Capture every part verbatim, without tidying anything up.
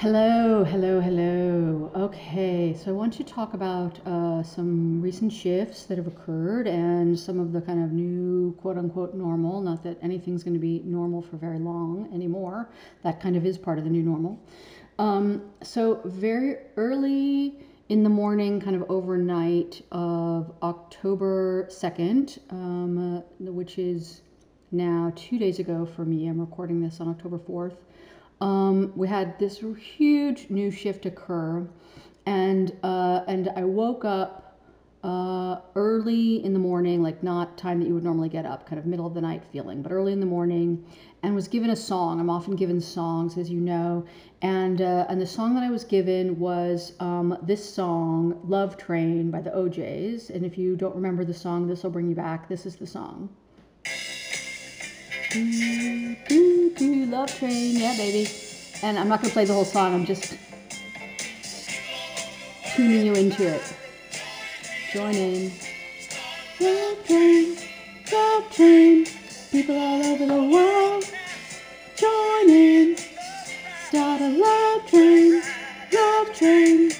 Hello, hello, hello. Okay, so I want to talk about uh, some recent shifts that have occurred and some of the kind of new quote-unquote normal, not that anything's going to be normal for very long anymore. That kind of is part of the new normal. Um, so very early in the morning, kind of overnight of October second, um, uh, which is now two days ago for me. I'm recording this on October fourth. Um, we had this huge new shift occur, and uh, and I woke up uh, early in the morning, like not time that you would normally get up, kind of middle of the night feeling, but early in the morning, and was given a song. I'm often given songs, as you know, and uh, and the song that I was given was um, this song, "Love Train" by The O'Jays. And if you don't remember the song, this will bring you back. This is the song. Do, do, do, love train, yeah baby. And I'm not going to play the whole song, I'm just tuning you into it. Join in. Love train, love train, people all over the world. Join in, start a love train, love train.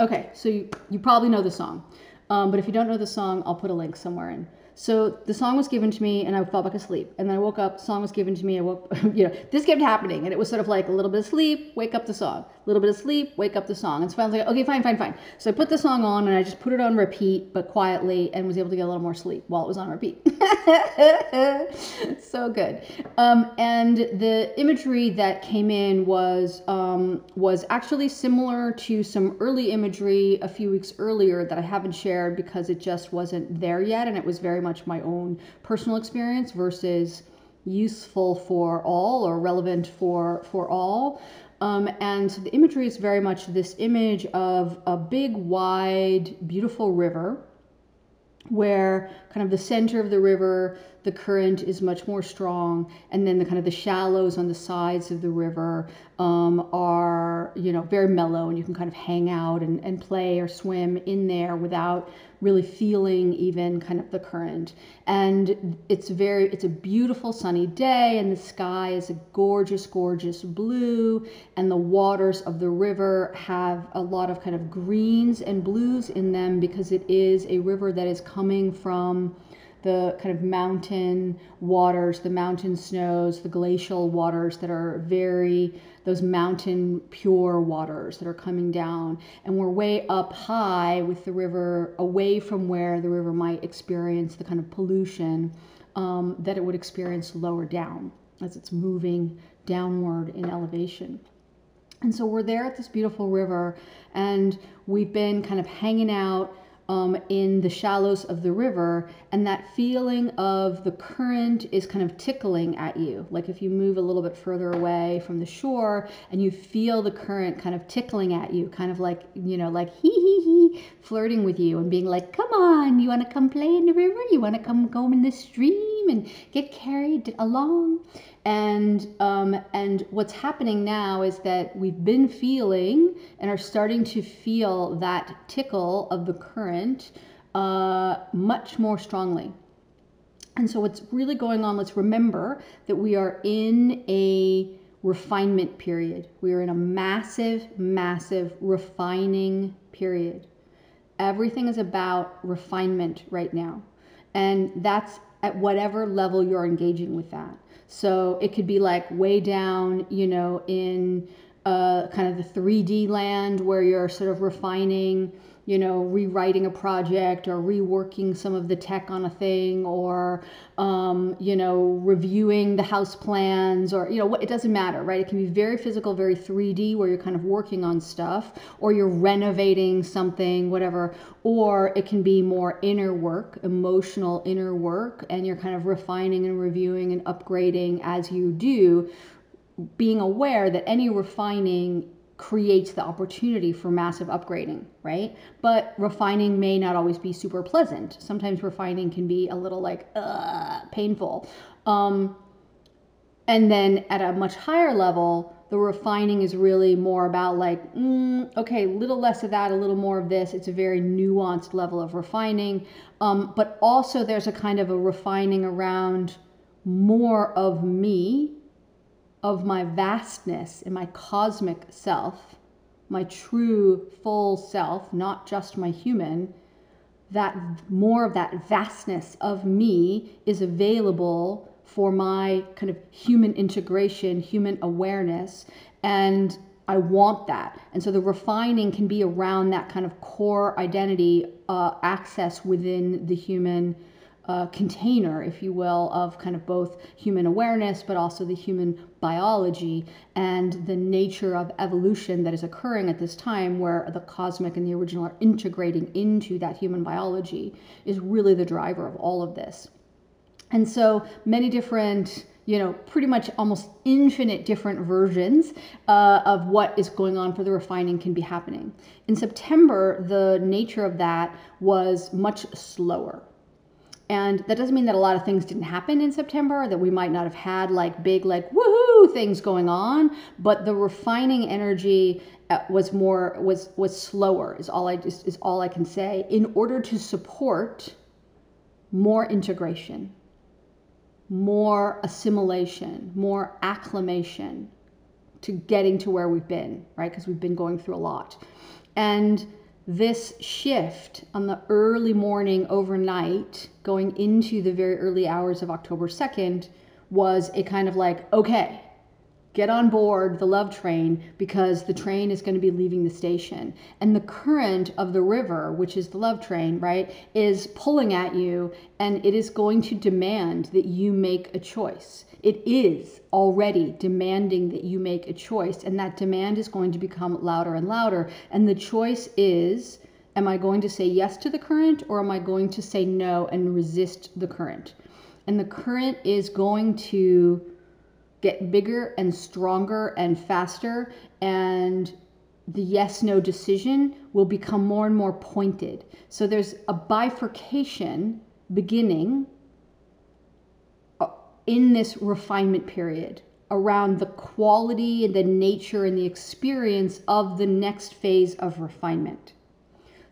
Okay, so you, you probably know the song. Um, but if you don't know the song, I'll put a link somewhere in. So the song was given to me and I fell back asleep. And then I woke up, the song was given to me, I woke, you know, this kept happening. And it was sort of like a little bit of sleep, wake up the song. A little bit of sleep, wake up the song. And so I was like, okay, fine, fine, fine. So I put the song on and I just put it on repeat, but quietly, and was able to get a little more sleep while it was on repeat. So good. Um, and the imagery that came in was, um, was actually similar to some early imagery a few weeks earlier that I haven't shared because it just wasn't there yet. And it was very much my own personal experience versus useful for all or relevant for, for all. Um, and the imagery is very much this image of a big, wide, beautiful river where kind of the center of the river, the current is much more strong. And then the kind of the shallows on the sides of the river um, are, you know, very mellow, and you can kind of hang out and, and play or swim in there without really feeling even kind of the current. And it's very, it's a beautiful sunny day, and the sky is a gorgeous, gorgeous blue, and the waters of the river have a lot of kind of greens and blues in them because it is a river that is coming from the kind of mountain waters, the mountain snows, the glacial waters that are very, those mountain pure waters that are coming down. And we're way up high with the river, away from where the river might experience the kind of pollution um, that it would experience lower down as it's moving downward in elevation. And so we're there at this beautiful river, and we've been kind of hanging out Um, in the shallows of the river, and that feeling of the current is kind of tickling at you. Like if you move a little bit further away from the shore and you feel the current kind of tickling at you, kind of like, you know, like hee hee hee, flirting with you and being like, come on, you want to come play in the river? You want to come go in the stream and get carried along? And um, and what's happening now is that we've been feeling and are starting to feel that tickle of the current uh, much more strongly. And so what's really going on, let's remember that we are in a refinement period. We are in a massive, massive refining period. Everything is about refinement right now. And that's at whatever level you're engaging with that. So it could be like way down, you know, in uh, kind of the three D land where you're sort of refining, you know, rewriting a project or reworking some of the tech on a thing, or, um, you know, reviewing the house plans, or, you know, it doesn't matter, right? It can be very physical, very three D, where you're kind of working on stuff, or you're renovating something, whatever, or it can be more inner work, emotional inner work, and you're kind of refining and reviewing and upgrading as you do, being aware that any refining creates the opportunity for massive upgrading, right? But refining may not always be super pleasant. Sometimes refining can be a little like, uh, painful. Um, and then at a much higher level, the refining is really more about like, mm, okay, a little less of that, a little more of this. It's a very nuanced level of refining. Um, but also there's a kind of a refining around more of me, of my vastness and my cosmic self, my true full self, not just my human, that more of that vastness of me is available for my kind of human integration, human awareness, and I want that. And so the refining can be around that kind of core identity uh, access within the human uh, container, if you will, of kind of both human awareness, but also the human biology and the nature of evolution that is occurring at this time, where the cosmic and the original are integrating into that human biology, is really the driver of all of this. And so many different, you know, pretty much almost infinite different versions uh, of what is going on for the refining can be happening. In September, the nature of that was much slower. And that doesn't mean that a lot of things didn't happen in September, that we might not have had like big, like, woohoo things going on, but the refining energy was more, was, was slower is all I just, is all I can say, in order to support more integration, more assimilation, more acclimation to getting to where we've been, right? Because we've been going through a lot. And this shift on the early morning overnight going into the very early hours of October second was a kind of like, okay, get on board the love train, because the train is going to be leaving the station. And the current of the river, which is the love train, right, is pulling at you, and it is going to demand that you make a choice. It is already demanding that you make a choice, and that demand is going to become louder and louder. And the choice is, am I going to say yes to the current, or am I going to say no and resist the current? And the current is going to get bigger and stronger and faster, and the yes-no decision will become more and more pointed. So there's a bifurcation beginning in this refinement period around the quality and the nature and the experience of the next phase of refinement.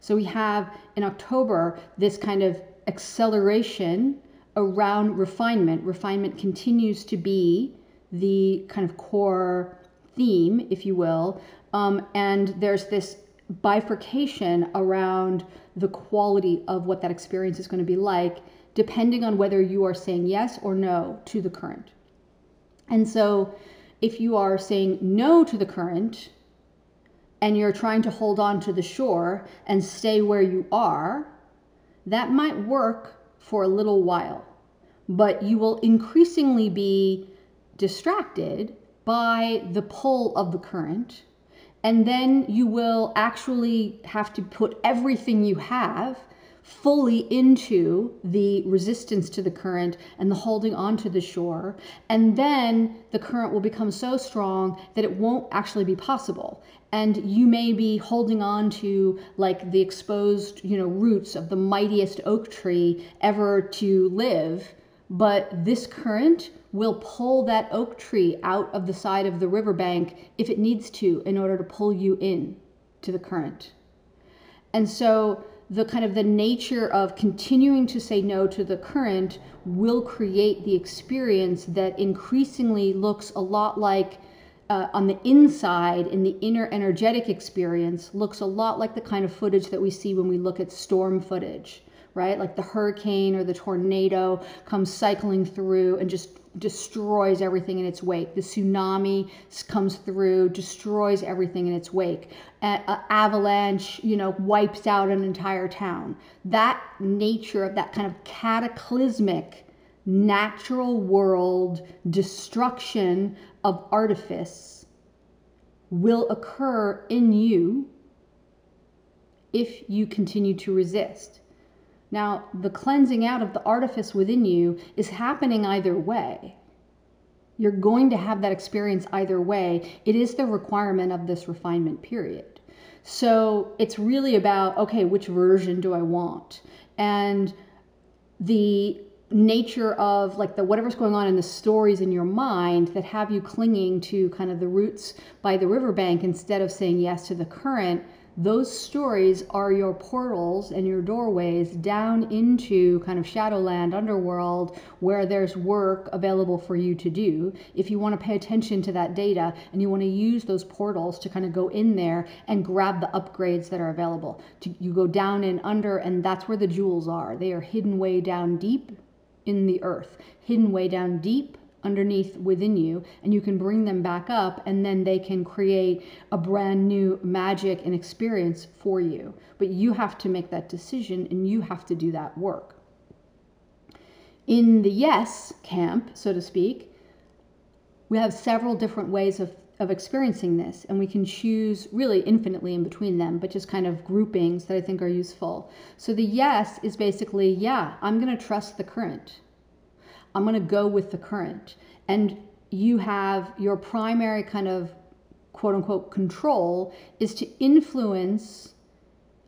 So we have in October this kind of acceleration around refinement. Refinement continues to be the kind of core theme, if you will, um, and there's this bifurcation around the quality of what that experience is going to be like, depending on whether you are saying yes or no to the current. And so if you are saying no to the current, and you're trying to hold on to the shore and stay where you are, that might work for a little while, but you will increasingly be distracted by the pull of the current, and then you will actually have to put everything you have fully into the resistance to the current and the holding on to the shore, and then the current will become so strong that it won't actually be possible, and you may be holding on to like the exposed, you know, roots of the mightiest oak tree ever to live, but this current will pull that oak tree out of the side of the riverbank if it needs to, in order to pull you in to the current. And so the kind of the nature of continuing to say no to the current will create the experience that increasingly looks a lot like, uh, on the inside, in the inner energetic experience, looks a lot like the kind of footage that we see when we look at storm footage, right? Like the hurricane or the tornado comes cycling through and just destroys everything in its wake. The tsunami comes through, destroys everything in its wake. An avalanche, you know, wipes out an entire town. That nature of that kind of cataclysmic natural world destruction of artifice will occur in you if you continue to resist. Now, the cleansing out of the artifice within you is happening either way. You're going to have that experience either way. It is the requirement of this refinement period. So it's really about, okay, which version do I want? And the nature of like the whatever's going on in the stories in your mind that have you clinging to kind of the roots by the riverbank instead of saying yes to the current, those stories are your portals and your doorways down into kind of shadowland, underworld, where there's work available for you to do. If you want to pay attention to that data and you want to use those portals to kind of go in there and grab the upgrades that are available. You go down and under, and that's where the jewels are. They are hidden way down deep in the earth, hidden way down deep underneath within you, and you can bring them back up, and then they can create a brand new magic and experience for you. But you have to make that decision, and you have to do that work. In the yes camp, so to speak, we have several different ways of, of experiencing this, and we can choose really infinitely in between them, but just kind of groupings that I think are useful. So the yes is basically, yeah, I'm going to trust the current. I'm going to go with the current. And you have your primary kind of quote unquote control is to influence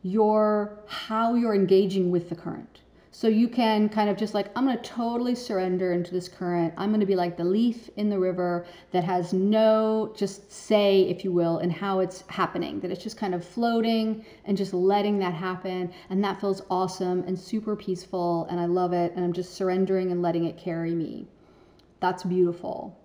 your, how you're engaging with the current. So you can kind of just like, I'm going to totally surrender into this current. I'm going to be like the leaf in the river that has no just say, if you will, in how it's happening, that it's just kind of floating and just letting that happen. And that feels awesome and super peaceful. And I love it. And I'm just surrendering and letting it carry me. That's beautiful.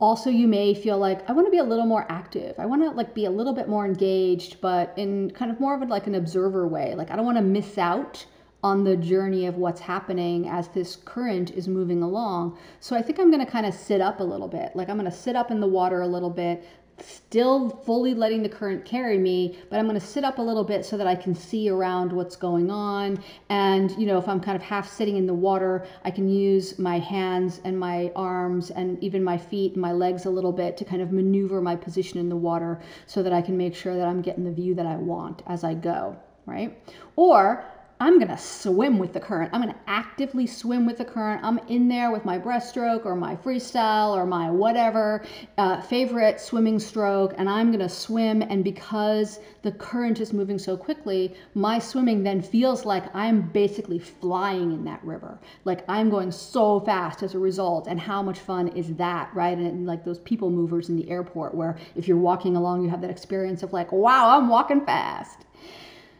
Also, you may feel like, I want to be a little more active. I want to like be a little bit more engaged, but in kind of more of a, like an observer way. Like I don't want to miss out on the journey of what's happening as this current is moving along. So I think I'm going to kind of sit up a little bit. Like I'm going to sit up in the water a little bit, still fully letting the current carry me, but I'm going to sit up a little bit so that I can see around what's going on. And, you know, if I'm kind of half sitting in the water, I can use my hands and my arms and even my feet and my legs a little bit to kind of maneuver my position in the water so that I can make sure that I'm getting the view that I want as I go, right? Or I'm going to swim with the current. I'm going to actively swim with the current. I'm in there with my breaststroke or my freestyle or my whatever uh, favorite swimming stroke, and I'm going to swim. And because the current is moving so quickly, my swimming then feels like I'm basically flying in that river. Like I'm going so fast as a result. And how much fun is that, right? And, and like those people movers in the airport where if you're walking along, you have that experience of like, wow, I'm walking fast.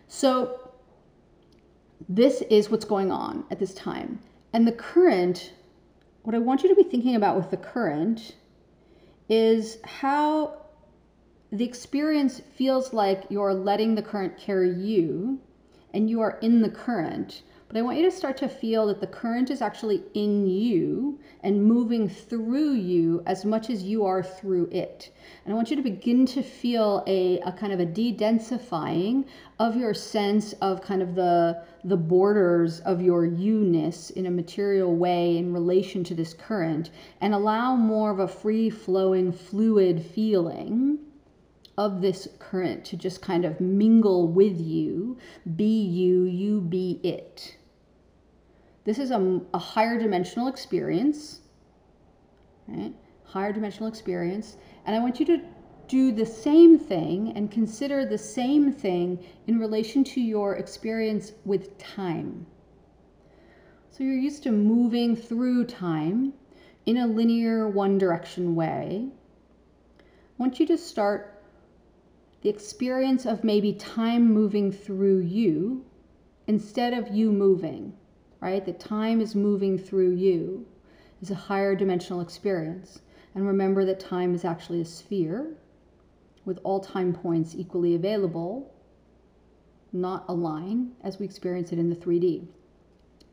So this is what's going on at this time. And the current, what I want you to be thinking about with the current is how the experience feels like you're letting the current carry you and you are in the current. But I want you to start to feel that the current is actually in you and moving through you as much as you are through it. And I want you to begin to feel a, a kind of a de-densifying of your sense of kind of the, the borders of your you-ness in a material way in relation to this current, and allow more of a free-flowing, fluid feeling of this current to just kind of mingle with you, be you, you be it. This is a, a higher dimensional experience, right? Higher dimensional experience. And I want you to do the same thing and consider the same thing in relation to your experience with time. So you're used to moving through time in a linear one direction way. I want you to start the experience of maybe time moving through you instead of you moving, right? That time is moving through you is a higher dimensional experience. And remember that time is actually a sphere with all time points equally available, not a line as we experience it in the three D.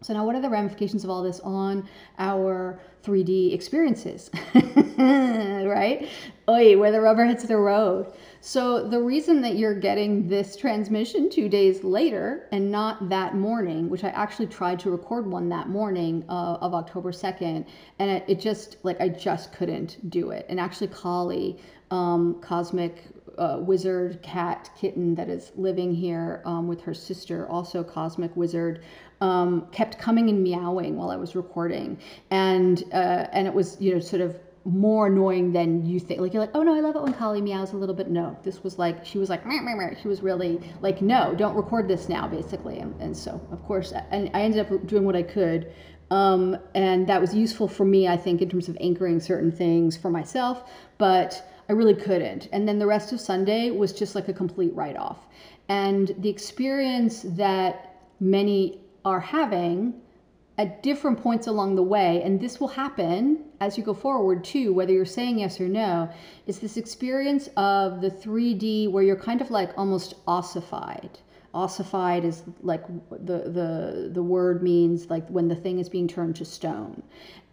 So now what are the ramifications of all this on our three D experiences, right? Oy, where the rubber hits the road. So the reason that you're getting this transmission two days later and not that morning, which I actually tried to record one that morning uh, of October second, and it, it just, like, I just couldn't do it. And actually Kali, um, cosmic uh, wizard cat kitten that is living here um, with her sister, also cosmic wizard, um, kept coming and meowing while I was recording. And, uh, and it was, you know, sort of more annoying than you think. Like you're like, oh no, I love it when Kali meows a little bit. No, this was like, she was like, meow, meow, meow. She was really like, no, don't record this now, basically. And, and so of course, and I ended up doing what I could. Um, and that was useful for me, I think, in terms of anchoring certain things for myself, but I really couldn't. And then the rest of Sunday was just like a complete write-off. And the experience that many are having at different points along the way, and this will happen as you go forward too, whether you're saying yes or no, is this experience of the three D where you're kind of like almost ossified. Ossified is like the the the word means like when the thing is being turned to stone,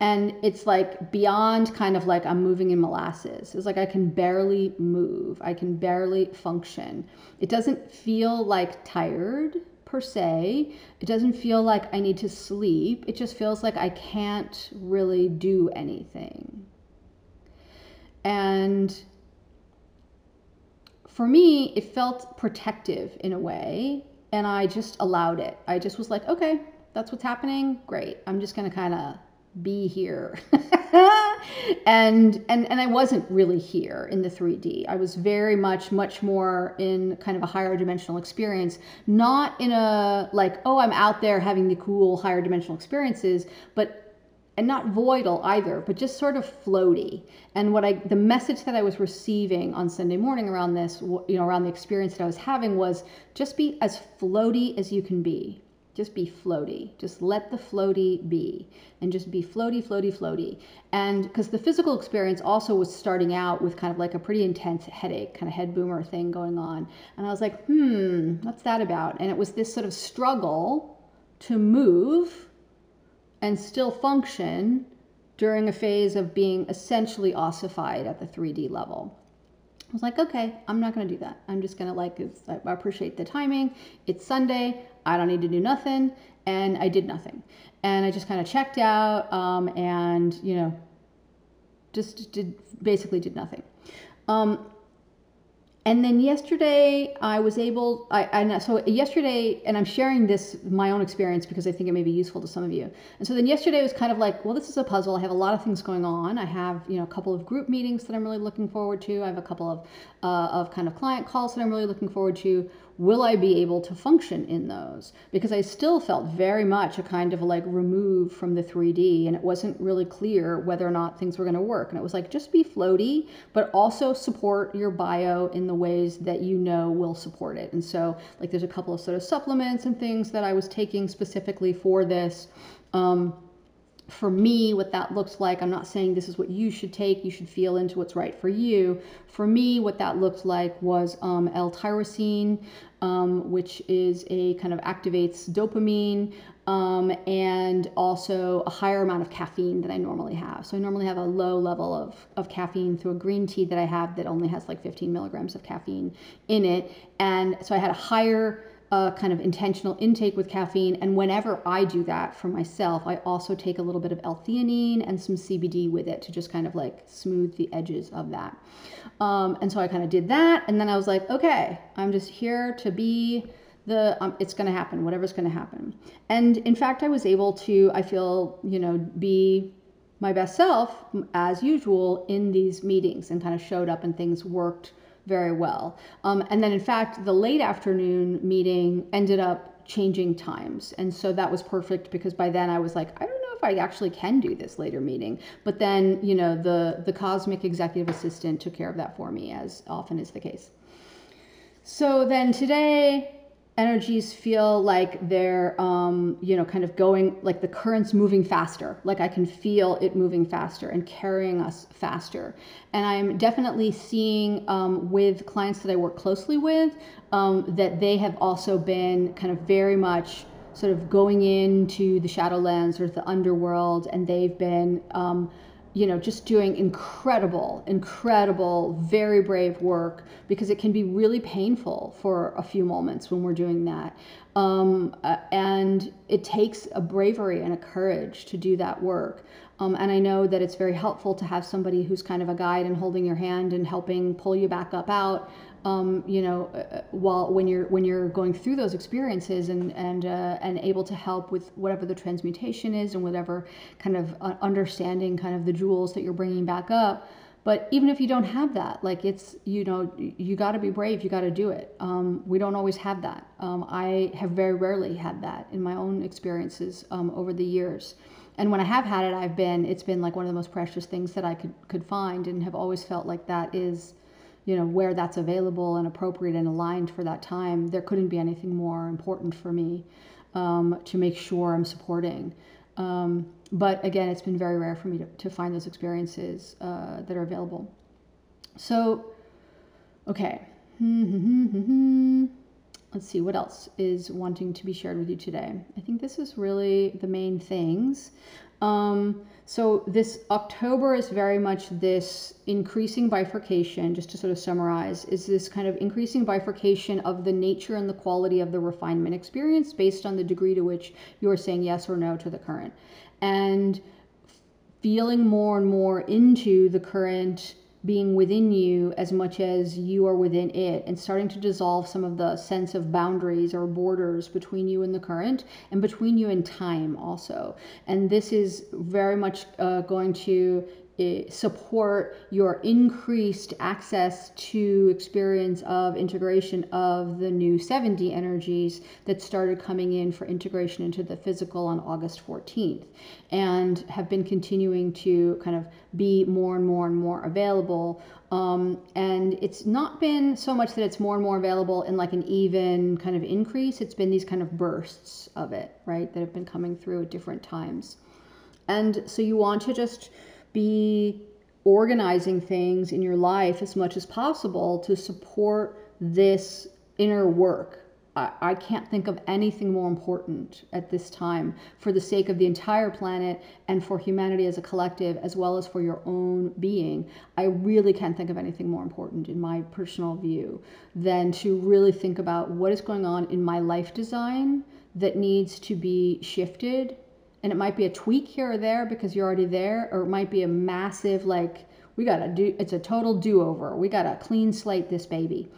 and it's like beyond kind of like I'm moving in molasses. It's like I can barely move, I can barely function. It doesn't feel like tired per se, it doesn't feel like I need to sleep, it just feels like I can't really do anything. And for me, it felt protective in a way, and I just allowed it. I just was like, okay, that's what's happening. Great. I'm just going to kind of be here. and, and, and I wasn't really here in the three D. I was very much, much more in kind of a higher dimensional experience, not in a like, oh, I'm out there having the cool higher dimensional experiences, but and not voidal either, but just sort of floaty. And what I, the message that I was receiving on Sunday morning around this, you know, around the experience that I was having was just be as floaty as you can be. Just be floaty. Just let the floaty be. And just be floaty, floaty, floaty. And because the physical experience also was starting out with kind of like a pretty intense headache, kind of head boomer thing going on. And I was like, hmm, what's that about? And it was this sort of struggle to move and still function during a phase of being essentially ossified at the three D level. I was like, okay, I'm not gonna do that. I'm just gonna like, it's, I appreciate the timing. It's Sunday, I don't need to do nothing. And I did nothing. And I just kind of checked out um, and, you know, just did basically did nothing. Um, And then yesterday I was able, I, I so yesterday, and I'm sharing this, my own experience, because I think it may be useful to some of you. And so then yesterday was kind of like, well, this is a puzzle. I have a lot of things going on. I have, you know, a couple of group meetings that I'm really looking forward to. I have a couple of, uh, of kind of client calls that I'm really looking forward to. Will I be able to function in those? Because I still felt very much a kind of like removed from the three D, and it wasn't really clear whether or not things were going to work. And it was like, just be floaty, but also support your bio in the ways that you know will support it. And so like there's a couple of sort of supplements and things that I was taking specifically for this. Um, for me, what that looks like, I'm not saying this is what you should take, you should feel into what's right for you. For me, what that looked like was um, L-tyrosine, Um, which is a kind of activates dopamine um, and also a higher amount of caffeine than I normally have. So I normally have a low level of, of caffeine through a green tea that I have that only has like fifteen milligrams of caffeine in it. And so I had a higher uh, kind of intentional intake with caffeine. And whenever I do that for myself, I also take a little bit of L-theanine and some C B D with it to just kind of like smooth the edges of that. Um, and so I kind of did that. And then I was like, okay, I'm just here to be the, um, it's going to happen, whatever's going to happen. And in fact, I was able to, I feel, you know, be my best self as usual in these meetings and kind of showed up and things worked very well. Um, and then in fact, the late afternoon meeting ended up changing times. And so that was perfect because by then I was like, I don't I actually can do this later meeting. But then, you know, the, the cosmic executive assistant took care of that for me, as often is the case. So then today, energies feel like they're, um, you know, kind of going, like the current's moving faster. Like I can feel it moving faster and carrying us faster. And I'm definitely seeing um, with clients that I work closely with um, that they have also been kind of very much sort of going into the Shadowlands or the underworld, and they've been, um, you know, just doing incredible, incredible, very brave work, because it can be really painful for a few moments when we're doing that. Um, uh, and it takes a bravery and a courage to do that work. Um, and I know that it's very helpful to have somebody who's kind of a guide and holding your hand and helping pull you back up out. Um, you know, uh, while when you're when you're going through those experiences and and uh, and able to help with whatever the transmutation is and whatever kind of uh, understanding kind of the jewels that you're bringing back up. But even if you don't have that, like it's, you know, you got to be brave. You got to do it. Um, we don't always have that. Um, I have very rarely had that in my own experiences um, over the years. And when I have had it, I've been, it's been like one of the most precious things that I could, could find, and have always felt like that is, you know, where that's available and appropriate and aligned for that time, there couldn't be anything more important for me um, to make sure I'm supporting. Um, but again, it's been very rare for me to, to find those experiences uh, that are available. So, okay. Let's see, what else is wanting to be shared with you today? I think this is really the main things. Um, so this October is very much this increasing bifurcation, just to sort of summarize, is this kind of increasing bifurcation of the nature and the quality of the refinement experience based on the degree to which you are saying yes or no to the current. And feeling more and more into the current being within you as much as you are within it, and starting to dissolve some of the sense of boundaries or borders between you and the current, and between you and time also. And this is very much uh, going to uh, support your increased access to experience of integration of the new seven D energies that started coming in for integration into the physical on August fourteenth, and have been continuing to kind of be more and more and more available. Um, and it's not been so much that it's more and more available in like an even kind of increase. It's been these kind of bursts of it, right, that have been coming through at different times. And so you want to just be organizing things in your life as much as possible to support this inner work. I can't think of anything more important at this time for the sake of the entire planet and for humanity as a collective, as well as for your own being. I really can't think of anything more important in my personal view than to really think about what is going on in my life design that needs to be shifted. And it might be a tweak here or there because you're already there, or it might be a massive, like, we gotta do, it's a total do-over. We gotta clean slate this baby.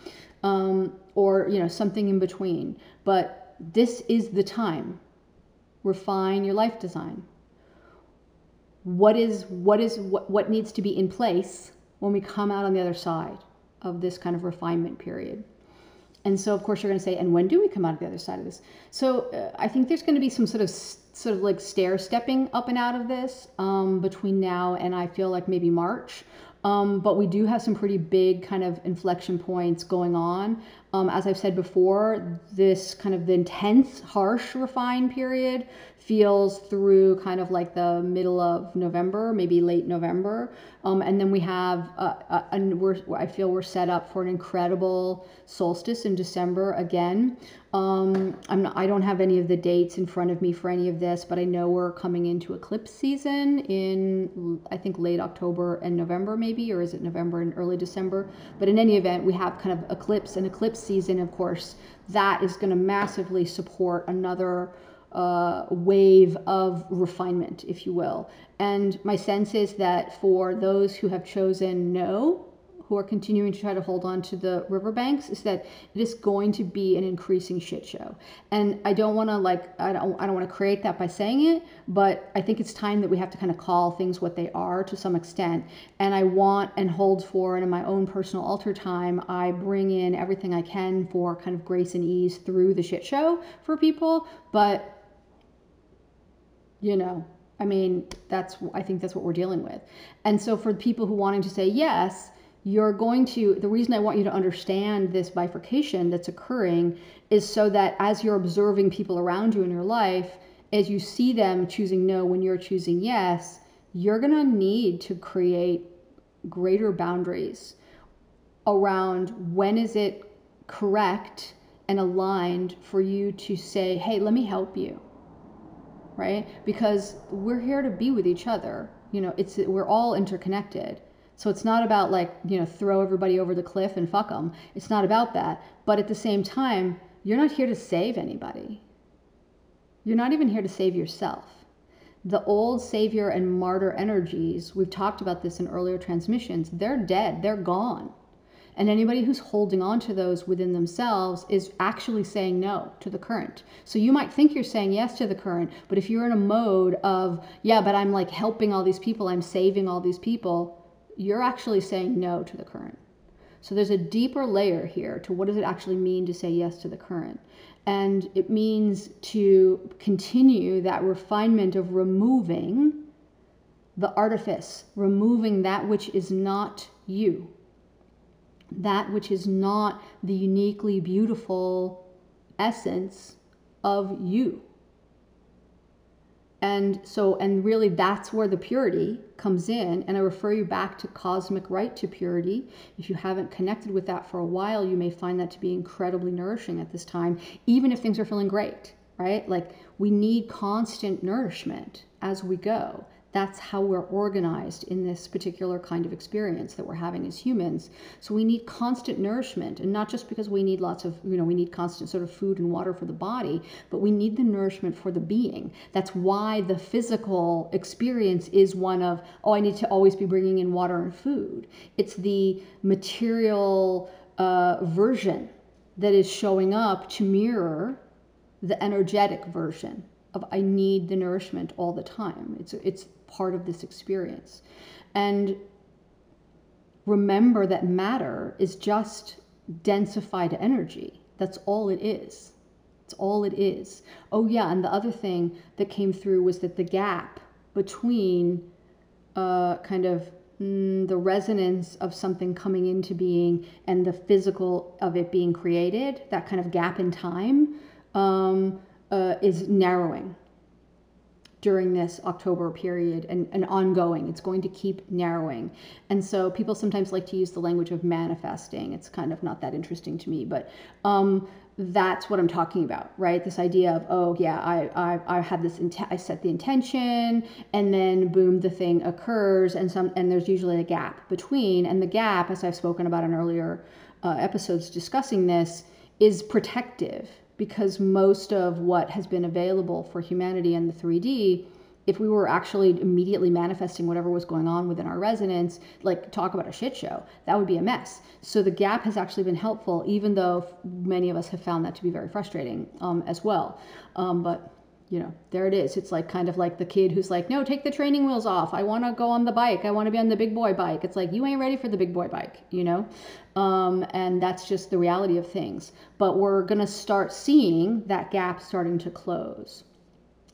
Um, or, you know, something in between. But this is the time. Refine your life design. What is, what is, what, what needs to be in place when we come out on the other side of this kind of refinement period? And so, of course, you're going to say, and when do we come out of the other side of this? So uh, I think there's going to be some sort of sort of like stair-stepping up and out of this um, between now and I feel like maybe March. Um, but we do have some pretty big kind of inflection points going on. Um, as I've said before, this kind of the intense, harsh, refined period feels through kind of like the middle of November, maybe late November. Um, and then we have, uh, uh, and we're, I feel we're set up for an incredible solstice in December again. Um, I'm not, I don't have any of the dates in front of me for any of this, but I know we're coming into eclipse season in, I think, late October and November maybe, or is it November and early December? But in any event, we have kind of eclipse, and eclipse season, of course, that is going to massively support another uh, wave of refinement, if you will. And my sense is that for those who have chosen no, who are continuing to try to hold on to the riverbanks, is that it is going to be an increasing shit show. And I don't want to like, I don't, I don't want to create that by saying it, but I think it's time that we have to kind of call things what they are to some extent. And I want and hold for, and in my own personal altar time, I bring in everything I can for kind of grace and ease through the shit show for people. But, you know, I mean, that's, I think that's what we're dealing with. And so for people who wanting to say yes, you're going to, the reason I want you to understand this bifurcation that's occurring is so that as you're observing people around you in your life, as you see them choosing no when you're choosing yes, you're going to need to create greater boundaries around when is it correct and aligned for you to say, hey, let me help you, right? Because we're here to be with each other. You know, it's, we're all interconnected. So it's not about like, you know, throw everybody over the cliff and fuck them. It's not about that. But at the same time, you're not here to save anybody. You're not even here to save yourself. The old savior and martyr energies, we've talked about this in earlier transmissions, they're dead, they're gone. And anybody who's holding on to those within themselves is actually saying no to the current. So you might think you're saying yes to the current, but if you're in a mode of, yeah, but I'm like helping all these people, I'm saving all these people, you're actually saying no to the current. So there's a deeper layer here to what does it actually mean to say yes to the current. And it means to continue that refinement of removing the artifice, removing that which is not you, that which is not the uniquely beautiful essence of you. And so, and really that's where the purity comes in. And I refer you back to cosmic right to purity. If you haven't connected with that for a while, you may find that to be incredibly nourishing at this time, even if things are feeling great, right? Like, we need constant nourishment as we go. That's how we're organized in this particular kind of experience that we're having as humans. So we need constant nourishment, and not just because we need lots of, you know, we need constant sort of food and water for the body, but we need the nourishment for the being. That's why the physical experience is one of, oh, I need to always be bringing in water and food. It's the material uh, version that is showing up to mirror the energetic version of I need the nourishment all the time. It's, it's part of this experience. And remember that matter is just densified energy. That's all it is. It's all it is. Oh yeah, and the other thing that came through was that the gap between uh, kind of mm, the resonance of something coming into being and the physical of it being created, that kind of gap in time, um, Uh, is narrowing during this October period and, and ongoing. It's going to keep narrowing. And so people sometimes like to use the language of manifesting. It's kind of not that interesting to me, but um, that's what I'm talking about, right? This idea of, oh yeah, I I, I had this, int- I set the intention, and then boom, the thing occurs, and some and there's usually a gap between. And the gap, as I've spoken about in earlier uh, episodes discussing this, is protective. Because most of what has been available for humanity in the three D, if we were actually immediately manifesting whatever was going on within our resonance, like talk about a shit show, that would be a mess. So the gap has actually been helpful, even though many of us have found that to be very frustrating um, as well. Um, but, you know, there it is. It's like kind of like the kid who's like, no, take the training wheels off. I want to go on the bike. I want to be on the big boy bike. It's like, you ain't ready for the big boy bike, you know? Um, and that's just the reality of things. But we're going to start seeing that gap starting to close.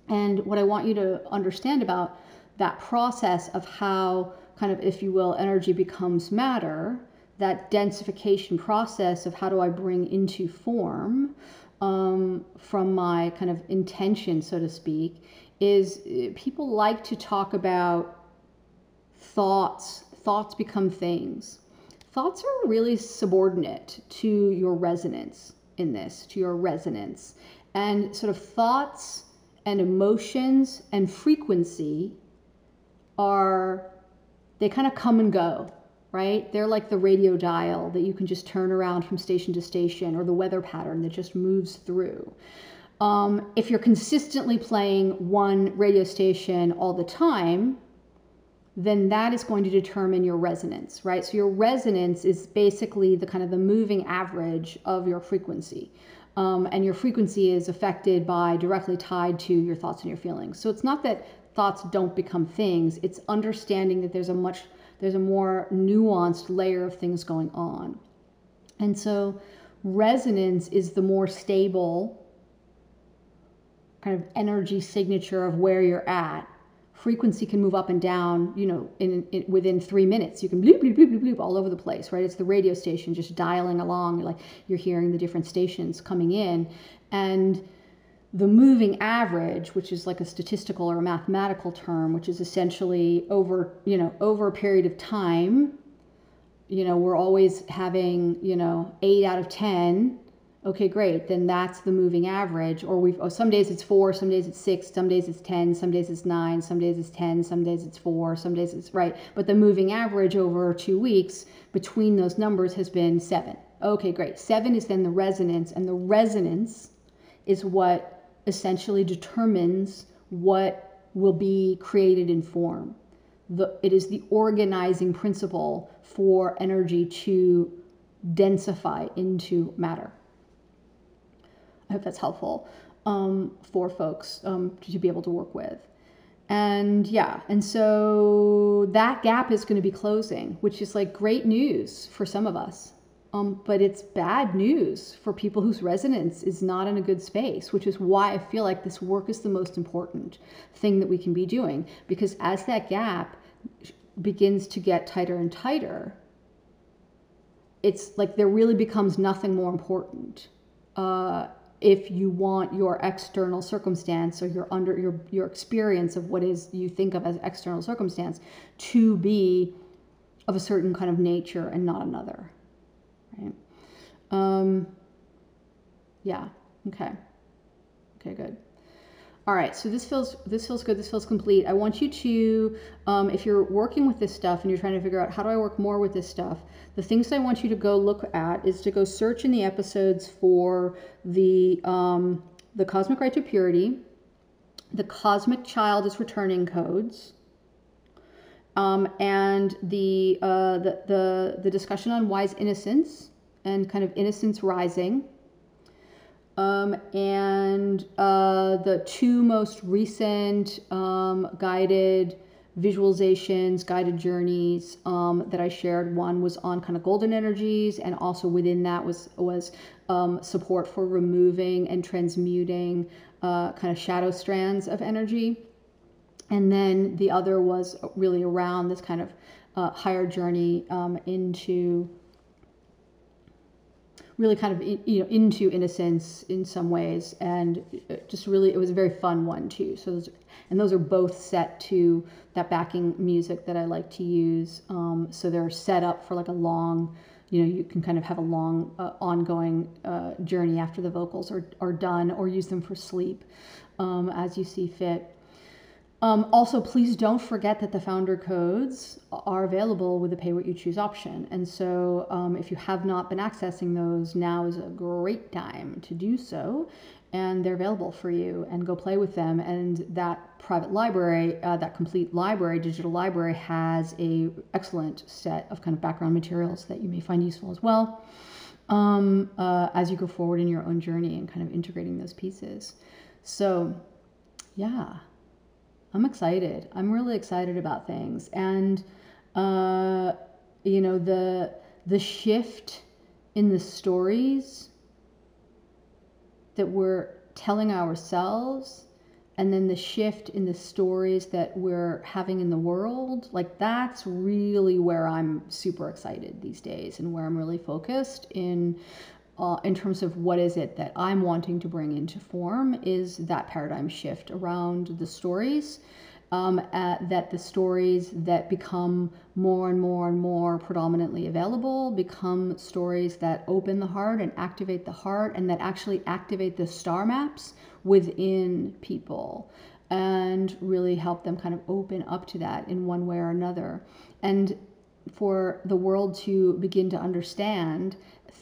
And what I want you to understand about that process of how kind of, if you will, energy becomes matter, that densification process of how do I bring into form um, from my kind of intention, so to speak, is people like to talk about thoughts. Thoughts become things. Thoughts are really subordinate to your resonance in this, to your resonance. And sort of thoughts and emotions and frequency are, they kind of come and go, right? They're like the radio dial that you can just turn around from station to station, or the weather pattern that just moves through. Um, if you're consistently playing one radio station all the time, then that is going to determine your resonance, right? So your resonance is basically the kind of the moving average of your frequency. Um, and your frequency is affected by, directly tied to your thoughts and your feelings. So it's not that thoughts don't become things. It's understanding that there's a much, there's a more nuanced layer of things going on. And so resonance is the more stable kind of energy signature of where you're at. Frequency can move up and down, you know, in, in within three minutes. You can bloop, bloop, bloop, bloop, bloop all over the place, right? It's the radio station just dialing along. You're like, you're hearing the different stations coming in. And the moving average, which is like a statistical or a mathematical term, which is essentially over, you know, over a period of time, you know, we're always having, you know, eight out of ten. Okay, great, then that's the moving average. Or we've, oh, some days it's four, some days it's six, some days it's ten, some days it's nine, some days it's ten, some days it's four, some days it's, right. But the moving average over two weeks between those numbers has been seven. Okay, great. Seven is then the resonance, and the resonance is what essentially determines what will be created in form. The, it is the organizing principle for energy to densify into matter. I hope that's helpful um, for folks um, to, to be able to work with. And yeah, and so that gap is going to be closing, which is like great news for some of us, Um, but it's bad news for people whose resonance is not in a good space, which is why I feel like this work is the most important thing that we can be doing. Because as that gap begins to get tighter and tighter, it's like there really becomes nothing more important uh, if you want your external circumstance or your under your your experience of what is you think of as external circumstance to be of a certain kind of nature and not another. Right. Um, yeah. Okay. Okay, good. All right. So this feels, this feels good. This feels complete. I want you to, um, if you're working with this stuff and you're trying to figure out how do I work more with this stuff, the things I want you to go look at is to go search in the episodes for the, um, the Cosmic Right to Purity, the Cosmic Child is Returning Codes, Um, and the, uh, the, the, the discussion on wise innocence and kind of innocence rising, um, and uh, the two most recent um, guided visualizations, guided journeys um, that I shared. One was on kind of golden energies, and also within that was, was um, support for removing and transmuting uh, kind of shadow strands of energy. And then the other was really around this kind of uh, higher journey um, into really kind of, you know, into innocence in some ways. And just really, it was a very fun one too. So, those, and those are both set to that backing music that I like to use. Um, so they're set up for like a long, you know, you can kind of have a long uh, ongoing uh, journey after the vocals are, are done, or use them for sleep um, as you see fit. Um, also, please don't forget that the Founder Codes are available with the Pay What You Choose option. And so um, if you have not been accessing those, now is a great time to do so. And they're available for you, and go play with them. And that private library, uh, that complete library, digital library, has a excellent set of kind of background materials that you may find useful as well um, uh, as you go forward in your own journey and kind of integrating those pieces. So, yeah. I'm excited. I'm really excited about things. And, uh, you know, the, the shift in the stories that we're telling ourselves, and then the shift in the stories that we're having in the world, like that's really where I'm super excited these days, and where I'm really focused in, Uh, in terms of what is it that I'm wanting to bring into form, is that paradigm shift around the stories, um, at, that the stories that become more and more and more predominantly available become stories that open the heart and activate the heart, and that actually activate the star maps within people and really help them kind of open up to that in one way or another. And for the world to begin to understand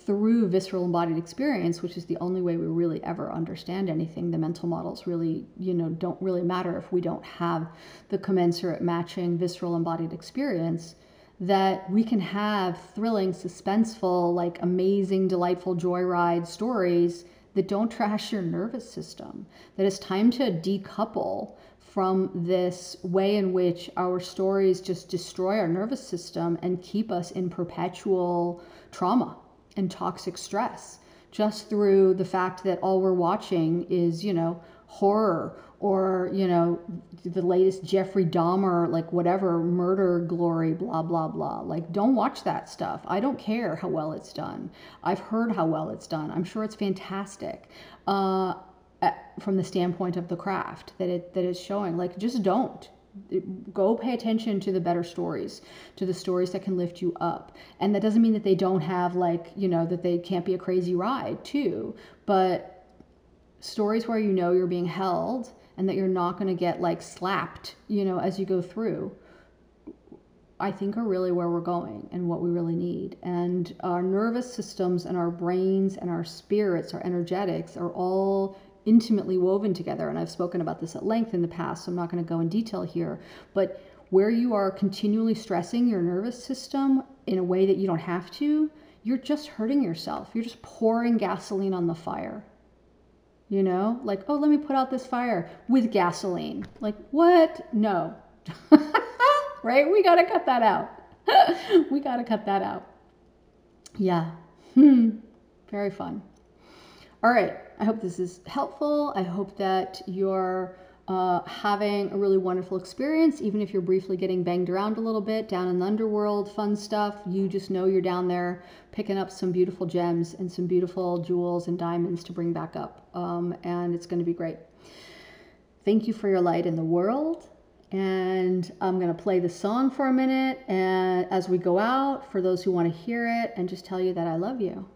through visceral embodied experience, which is the only way we really ever understand anything. The mental models really, you know, don't really matter if we don't have the commensurate matching visceral embodied experience, that we can have thrilling, suspenseful, like amazing, delightful joyride stories that don't trash your nervous system. That it's time to decouple from this way in which our stories just destroy our nervous system and keep us in perpetual trauma and toxic stress, just through the fact that all we're watching is, you know, horror, or, you know, the latest Jeffrey Dahmer, like whatever, murder, glory, blah, blah, blah. Like, don't watch that stuff. I don't care how well it's done. I've heard how well it's done. I'm sure it's fantastic uh, from the standpoint of the craft that it that it's showing. Like, just don't. Go pay attention to the better stories, to the stories that can lift you up. And that doesn't mean that they don't have, like, you know, that they can't be a crazy ride too, but stories where, you know, you're being held and that you're not going to get like slapped, you know, as you go through, I think are really where we're going and what we really need. And our nervous systems and our brains and our spirits, our energetics are all intimately woven together, and I've spoken about this at length in the past, so I'm not going to go in detail here, but where you are continually stressing your nervous system in a way that you don't have to, you're just hurting yourself. You're just pouring gasoline on the fire, you know, like, oh, let me put out this fire with gasoline. Like, what? No. Right? We got to cut that out. We got to cut that out. Yeah. Hmm. Very fun. All right. I hope this is helpful. I hope that you're uh, having a really wonderful experience, even if you're briefly getting banged around a little bit down in the underworld, fun stuff. You just know you're down there picking up some beautiful gems and some beautiful jewels and diamonds to bring back up. Um, and it's going to be great. Thank you for your light in the world. And I'm going to play the song for a minute and as we go out, for those who want to hear it, and just tell you that I love you.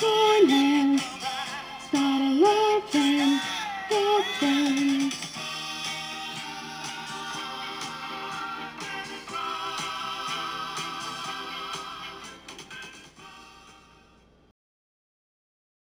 Join hands, start a love train, love train.